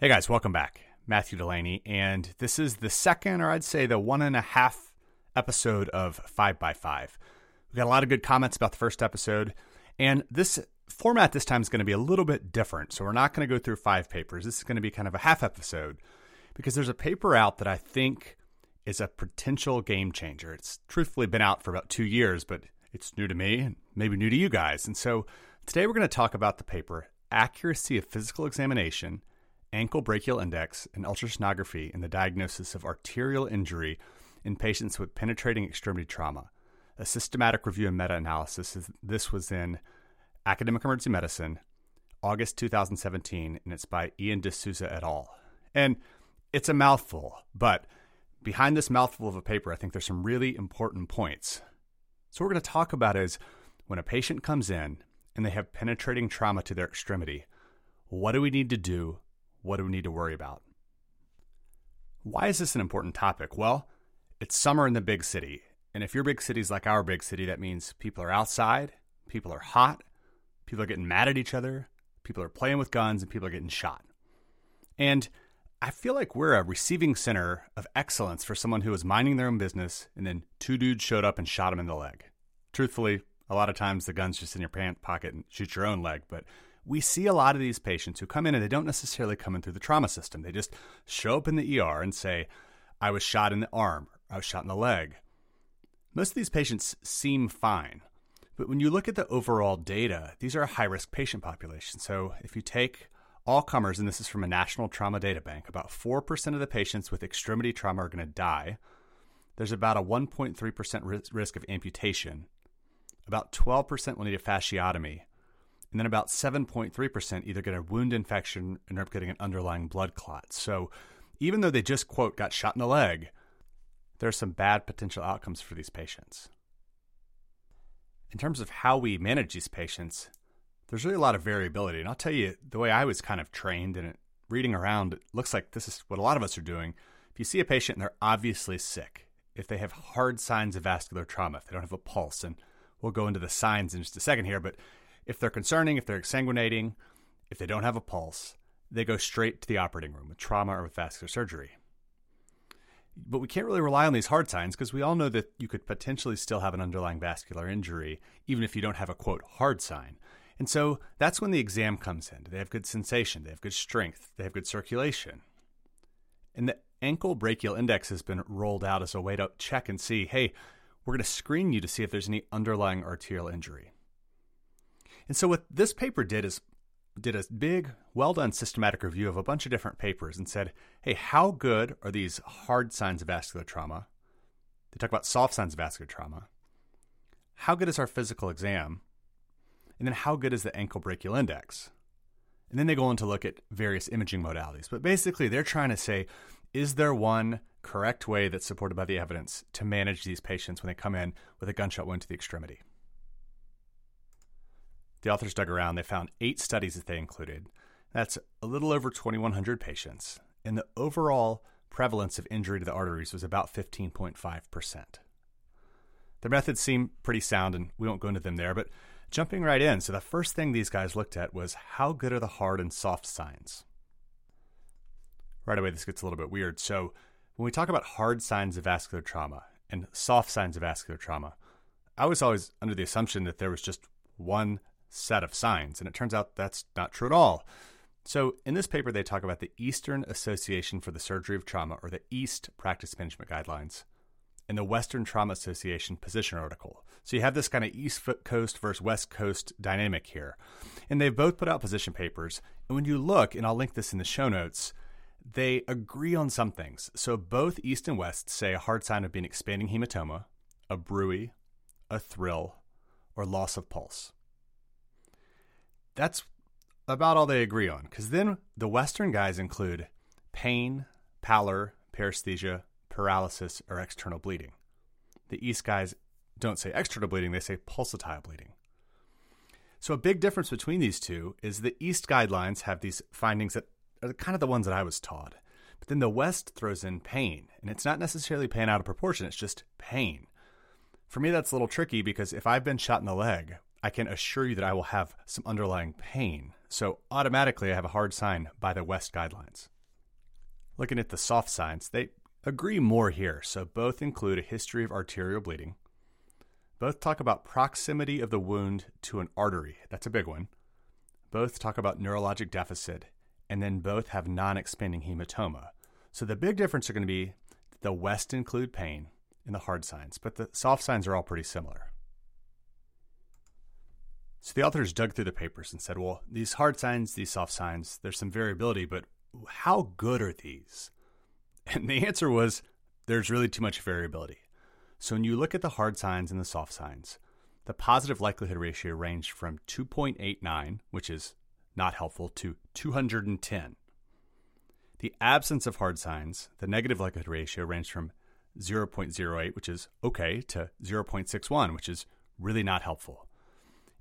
Hey guys, welcome back. Matthew Delaney, and this is the second, or I'd say the 1.5 episode of 5 by 5. We got a lot of good comments about the first episode, and this format this time is going to be a little bit different. So we're not going to go through 5 papers. This is going to be kind of a half episode because there's a paper out that I think is a potential game changer. It's truthfully been out for about 2 years, but it's new to me and maybe new to you guys. And so today we're going to talk about the paper, Accuracy of Physical Examination, Ankle-Brachial Index, and Ultrasonography in the Diagnosis of Arterial Injury in Patients with Penetrating Extremity Trauma, a Systematic Review and Meta-Analysis. This was in Academic Emergency Medicine, August 2017, and it's by Ian deSouza et al. And it's a mouthful, but behind this mouthful of a paper, I think there's some really important points. So what we're going to talk about is when a patient comes in and they have penetrating trauma to their extremity, what do we need to do? What do we need to worry about? Why is this an important topic? Well, it's summer in the big city. And if your big city is like our big city, that means people are outside, people are hot, people are getting mad at each other, people are playing with guns, and people are getting shot. And I feel like we're a receiving center of excellence for someone who was minding their own business, and then two dudes showed up and shot him in the leg. Truthfully, a lot of times the gun's just in your pant pocket and shoot your own leg, but we see a lot of these patients who come in and they don't necessarily come in through the trauma system. They just show up in the ER and say, I was shot in the arm, I was shot in the leg. Most of these patients seem fine. But when you look at the overall data, these are a high-risk patient population. So if you take all comers, and this is from a national trauma data bank, about 4% of the patients with extremity trauma are going to die. There's about a 1.3% risk of amputation. About 12% will need a fasciotomy. And then about 7.3% either get a wound infection and end up getting an underlying blood clot. So even though they just, quote, got shot in the leg, there are some bad potential outcomes for these patients. In terms of how we manage these patients, there's really a lot of variability. And I'll tell you, the way I was kind of trained and reading around, it looks like this is what a lot of us are doing. If you see a patient and they're obviously sick, if they have hard signs of vascular trauma, if they don't have a pulse, and we'll go into the signs in just a second here, but if they're concerning, if they're exsanguinating, if they don't have a pulse, they go straight to the operating room with trauma or with vascular surgery. But we can't really rely on these hard signs because we all know that you could potentially still have an underlying vascular injury even if you don't have a, quote, hard sign. And so that's when the exam comes in. Do they have good sensation? Do they have good strength? Do they have good circulation? And the ankle brachial index has been rolled out as a way to check and see, hey, we're going to screen you to see if there's any underlying arterial injury. And so what this paper did is did a big, well-done systematic review of a bunch of different papers and said, hey, how good are these hard signs of vascular trauma? They talk about soft signs of vascular trauma. How good is our physical exam? And then how good is the ankle brachial index? And then they go on to look at various imaging modalities. But basically, they're trying to say, is there one correct way that's supported by the evidence to manage these patients when they come in with a gunshot wound to the extremity? The authors dug around. They found 8 studies that they included. That's a little over 2,100 patients. And the overall prevalence of injury to the arteries was about 15.5%. Their methods seem pretty sound, and we won't go into them there, but jumping right in. So the first thing these guys looked at was how good are the hard and soft signs? Right away, this gets a little bit weird. So when we talk about hard signs of vascular trauma and soft signs of vascular trauma, I was always under the assumption that there was just one set of signs, and it turns out that's not true at all. So in this paper, they talk about the Eastern Association for the Surgery of Trauma, or the EAST Practice Management Guidelines, and the Western Trauma Association position article. So you have this kind of East Coast versus West Coast dynamic here. And they've both put out position papers. And when you look, and I'll link this in the show notes, they agree on some things. So both East and West say a hard sign would be an expanding hematoma, a bruit, a thrill, or loss of pulse. That's about all they agree on, because then the Western guys include pain, pallor, paresthesia, paralysis, or external bleeding. The East guys don't say external bleeding, they say pulsatile bleeding. So a big difference between these two is the East guidelines have these findings that are kind of the ones that I was taught, but then the West throws in pain, and it's not necessarily pain out of proportion, it's just pain. For me, that's a little tricky because if I've been shot in the leg, I can assure you that I will have some underlying pain so automatically I have a hard sign by the West guidelines. Looking at the soft signs, they agree more here, so both include a history of arterial bleeding. Both talk about proximity of the wound to an artery. That's a big one. Both talk about neurologic deficit, and then both have non-expanding hematoma. So the big difference are going to be the West include pain and the hard signs, but the soft signs are all pretty similar. So the authors dug through the papers and said, well, these hard signs, these soft signs, there's some variability, but how good are these? And the answer was, there's really too much variability. So when you look at the hard signs and the soft signs, the positive likelihood ratio ranged from 2.89, which is not helpful, to 210. The absence of hard signs, the negative likelihood ratio ranged from 0.08, which is okay, to 0.61, which is really not helpful.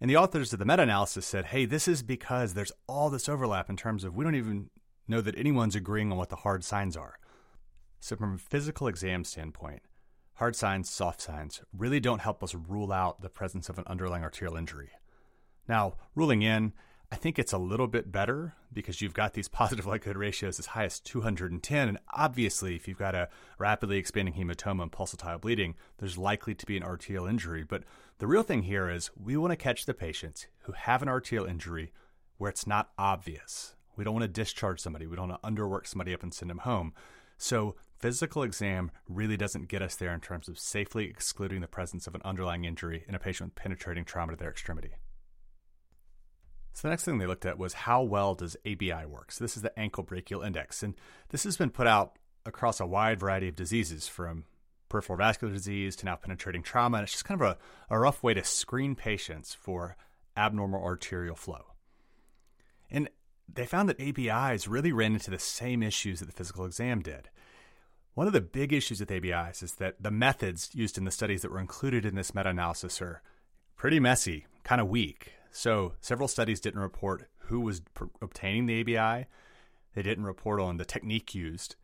And the authors of the meta-analysis said, hey, this is because there's all this overlap in terms of we don't even know that anyone's agreeing on what the hard signs are. So from a physical exam standpoint, hard signs, soft signs really don't help us rule out the presence of an underlying arterial injury. Now, ruling in, I think it's a little bit better because you've got these positive likelihood ratios as high as 210, and obviously if you've got a rapidly expanding hematoma and pulsatile bleeding, there's likely to be an arterial injury. But the real thing here is we want to catch the patients who have an arterial injury where it's not obvious. We don't want to discharge somebody. We don't want to underwork somebody up and send them home. So physical exam really doesn't get us there in terms of safely excluding the presence of an underlying injury in a patient with penetrating trauma to their extremity. So the next thing they looked at was how well does ABI work? So this is the Ankle-Brachial Index, and this has been put out across a wide variety of diseases from peripheral vascular disease to now penetrating trauma, and it's just kind of a rough way to screen patients for abnormal arterial flow. And they found that ABIs really ran into the same issues that the physical exam did. One of the big issues with ABIs is that the methods used in the studies that were included in this meta-analysis are pretty messy, kind of weak. So several studies didn't report who was obtaining the ABI. They didn't report on the technique used.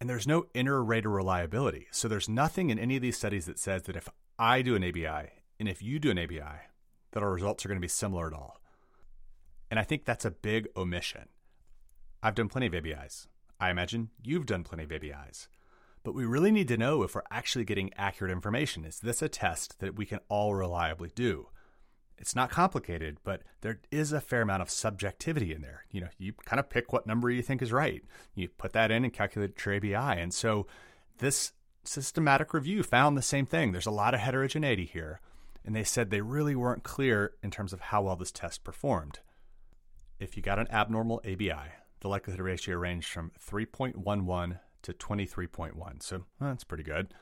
And there's no inter-rater reliability. So there's nothing in any of these studies that says that if I do an ABI and if you do an ABI, that our results are going to be similar at all. And I think that's a big omission. I've done plenty of ABIs. I imagine you've done plenty of ABIs. But we really need to know if we're actually getting accurate information. Is this a test that we can all reliably do? It's not complicated, but there is a fair amount of subjectivity in there. You know, you kind of pick what number you think is right. You put that in and calculate your ABI. And so this systematic review found the same thing. There's a lot of heterogeneity here. And they said they really weren't clear in terms of how well this test performed. If you got an abnormal ABI, the likelihood ratio ranged from 3.11 to 23.1, so that's pretty good.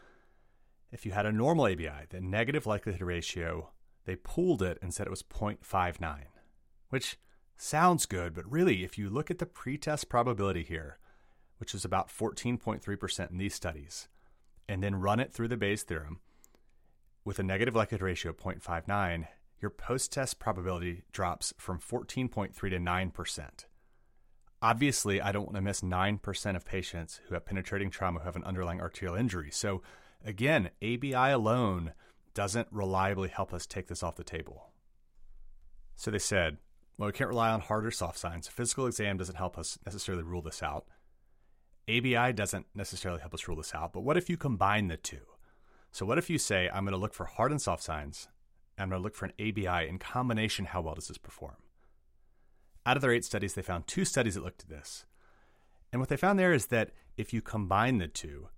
If you had a normal ABI, the negative likelihood ratio, they pooled it and said it was 0.59, which sounds good, but really, if you look at the pretest probability here, which is about 14.3% in these studies, and then run it through the Bayes theorem, with a negative likelihood ratio of 0.59, your post-test probability drops from 14.3 to 9%. Obviously, I don't want to miss 9% of patients who have penetrating trauma who have an underlying arterial injury. So again, ABI alone doesn't reliably help us take this off the table. So they said, well, we can't rely on hard or soft signs. Physical exam doesn't help us necessarily rule this out. ABI doesn't necessarily help us rule this out. But what if you combine the two? So what if you say, I'm going to look for hard and soft signs, and I'm going to look for an ABI in combination. How well does this perform? Out of their 8 studies, they found 2 studies that looked at this. And what they found there is that if you combine the two,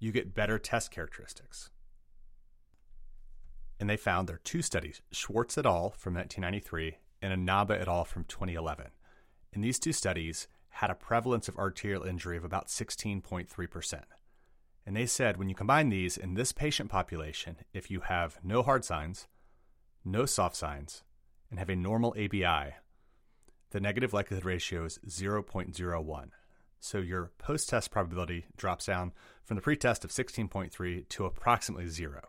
you get better test characteristics. And they found their 2 studies, Schwartz et al. From 1993 and Anaba et al. From 2011. And these 2 studies had a prevalence of arterial injury of about 16.3%. And they said when you combine these in this patient population, if you have no hard signs, no soft signs, and have a normal ABI, the negative likelihood ratio is 0.01. So your post-test probability drops down from the pre-test of 16.3 to approximately 0.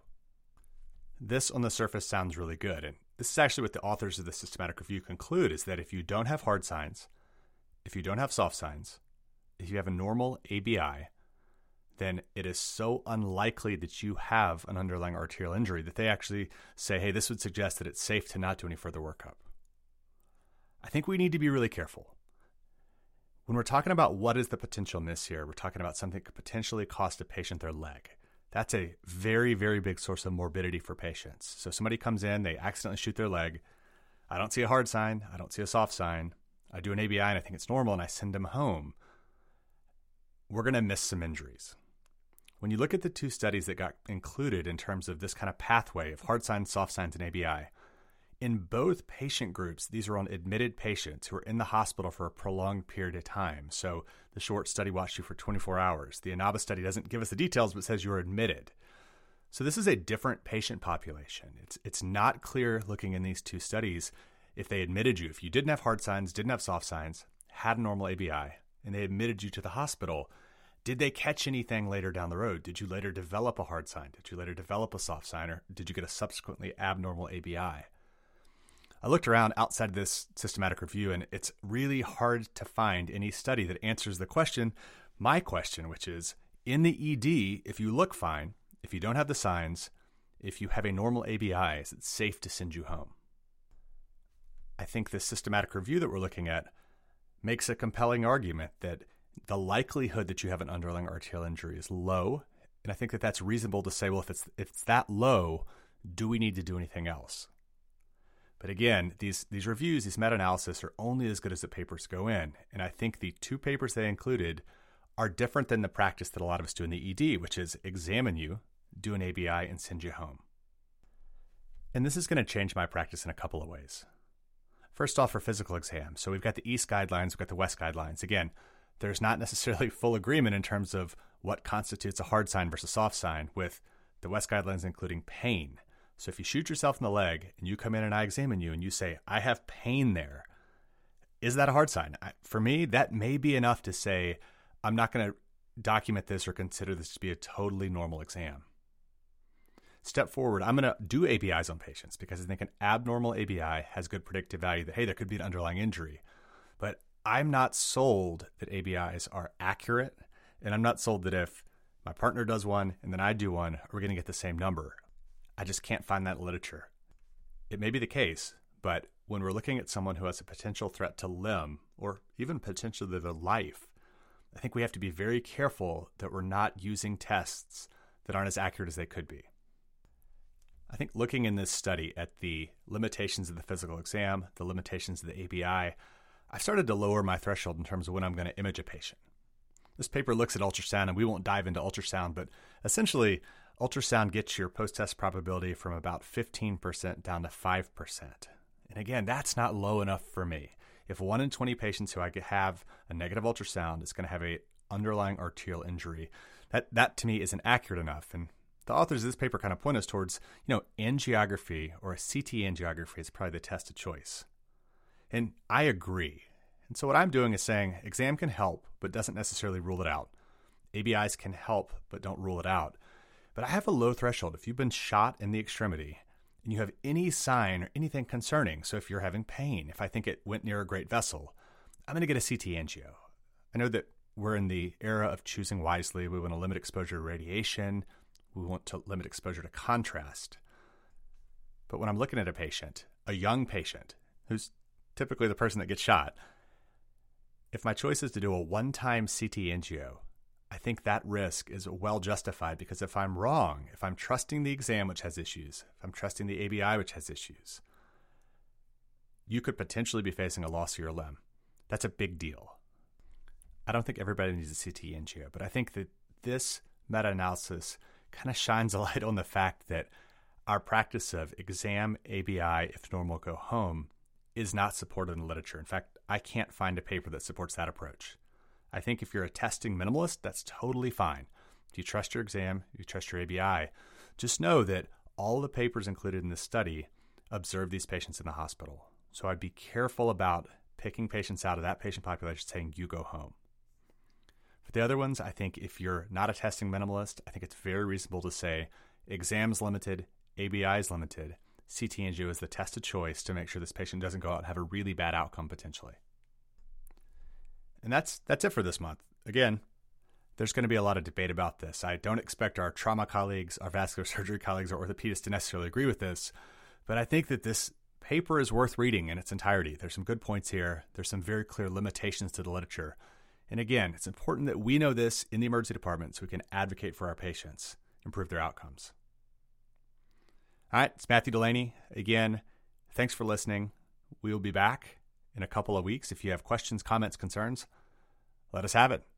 This on the surface sounds really good, and this is actually what the authors of the systematic review conclude, is that if you don't have hard signs, if you don't have soft signs, if you have a normal ABI, then it is so unlikely that you have an underlying arterial injury that they actually say, hey, this would suggest that it's safe to not do any further workup. I think we need to be really careful. When we're talking about what is the potential miss here, we're talking about something that could potentially cost a patient their leg. That's a very, very big source of morbidity for patients. So somebody comes in, they accidentally shoot their leg. I don't see a hard sign. I don't see a soft sign. I do an ABI and I think it's normal and I send them home. We're going to miss some injuries. When you look at the two studies that got included in terms of this kind of pathway of hard signs, soft signs, and ABI, in both patient groups, these are on admitted patients who are in the hospital for a prolonged period of time. So the Schwartz study watched you for 24 hours. The Anaba study doesn't give us the details, but says you're admitted. So this is a different patient population. It's not clear looking in these two studies if they admitted you. If you didn't have hard signs, didn't have soft signs, had a normal ABI, and they admitted you to the hospital, did they catch anything later down the road? Did you later develop a hard sign? Did you later develop a soft sign? Or did you get a subsequently abnormal ABI? I looked around outside of this systematic review, and it's really hard to find any study that answers the question, my question, which is, in the ED, if you look fine, if you don't have the signs, if you have a normal ABI, is it safe to send you home? I think this systematic review that we're looking at makes a compelling argument that the likelihood that you have an underlying arterial injury is low, and I think that that's reasonable to say, well, if it's that low, do we need to do anything else? But again, these reviews, these meta-analysis are only as good as the papers go in, and I think the two papers they included are different than the practice that a lot of us do in the ED, which is examine you, do an ABI, and send you home. And this is going to change my practice in a couple of ways. First off, for physical exam. So we've got the East guidelines, we've got the West guidelines. Again, there's not necessarily full agreement in terms of what constitutes a hard sign versus soft sign, with the West guidelines including pain. So if you shoot yourself in the leg and you come in and I examine you and you say, I have pain there, is that a hard sign? For me, that may be enough to say, I'm not going to document this or consider this to be a totally normal exam. Step forward, I'm going to do ABIs on patients because I think an abnormal ABI has good predictive value that, hey, there could be an underlying injury. But I'm not sold that ABIs are accurate, and I'm not sold that if my partner does one and then I do one, we're going to get the same number. I just can't find that literature. It may be the case, but when we're looking at someone who has a potential threat to limb or even potentially to life, I think we have to be very careful that we're not using tests that aren't as accurate as they could be. I think looking in this study at the limitations of the physical exam, the limitations of the ABI, I've started to lower my threshold in terms of when I'm going to image a patient. This paper looks at ultrasound, and we won't dive into ultrasound, but essentially, ultrasound gets your post-test probability from about 15% down to 5%. And again, that's not low enough for me. If 1 in 20 patients who I have a negative ultrasound is going to have an underlying arterial injury, that to me isn't accurate enough. And the authors of this paper kind of point us towards, angiography or a CT angiography is probably the test of choice. And I agree. And so what I'm doing is saying exam can help, but doesn't necessarily rule it out. ABIs can help, but don't rule it out. But I have a low threshold. If you've been shot in the extremity and you have any sign or anything concerning, so if you're having pain, if I think it went near a great vessel, I'm going to get a CT angio. I know that we're in the era of choosing wisely. We want to limit exposure to radiation. We want to limit exposure to contrast. But when I'm looking at a patient, a young patient, who's typically the person that gets shot, if my choice is to do a one-time CT angio, I think that risk is well justified because if I'm wrong, if I'm trusting the exam, which has issues, if I'm trusting the ABI, which has issues, you could potentially be facing a loss of your limb. That's a big deal. I don't think everybody needs a CT angio, but I think that this meta-analysis kind of shines a light on the fact that our practice of exam, ABI, if normal, go home, is not supported in the literature. In fact, I can't find a paper that supports that approach. I think if you're a testing minimalist, that's totally fine. If you trust your exam, you trust your ABI, just know that all the papers included in this study observe these patients in the hospital. So I'd be careful about picking patients out of that patient population saying, you go home. For the other ones, I think if you're not a testing minimalist, I think it's very reasonable to say exam's limited, ABI's limited, CT angio is the test of choice to make sure this patient doesn't go out and have a really bad outcome potentially. And that's it for this month. Again, there's going to be a lot of debate about this. I don't expect our trauma colleagues, our vascular surgery colleagues, or orthopedists to necessarily agree with this, but I think that this paper is worth reading in its entirety. There's some good points here. There's some very clear limitations to the literature. And again, it's important that we know this in the emergency department so we can advocate for our patients, improve their outcomes. All right, it's Matthew Delaney. Again, thanks for listening. We'll be back in a couple of weeks. If you have questions, comments, concerns, let us have it.